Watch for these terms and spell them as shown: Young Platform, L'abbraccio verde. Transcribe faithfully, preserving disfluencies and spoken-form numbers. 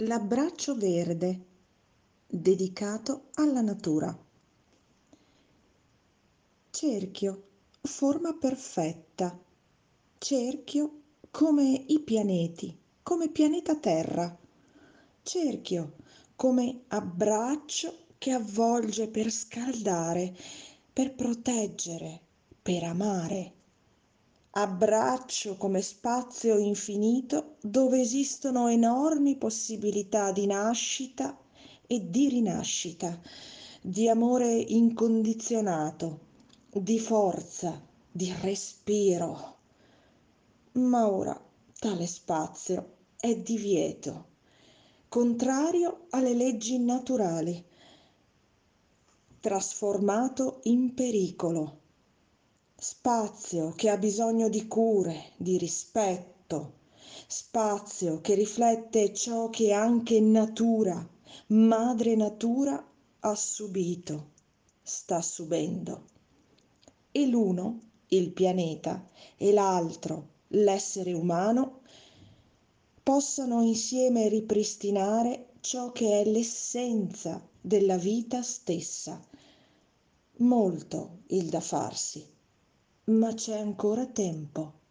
L'abbraccio verde, dedicato alla natura. Cerchio, forma perfetta. Cerchio come i pianeti, come pianeta Terra. Cerchio come abbraccio che avvolge per scaldare, per proteggere, per amare. Abbraccio come spazio infinito dove esistono enormi possibilità di nascita e di rinascita, di amore incondizionato, di forza, di respiro. Ma ora tale spazio è di vieto, contrario alle leggi naturali, trasformato in pericolo. Spazio che ha bisogno di cure, di rispetto, spazio che riflette ciò che anche natura, madre natura, ha subito, sta subendo. E l'uno, il pianeta, e l'altro, l'essere umano, possano insieme ripristinare ciò che è l'essenza della vita stessa. Molto il da farsi. Ma c'è ancora tempo.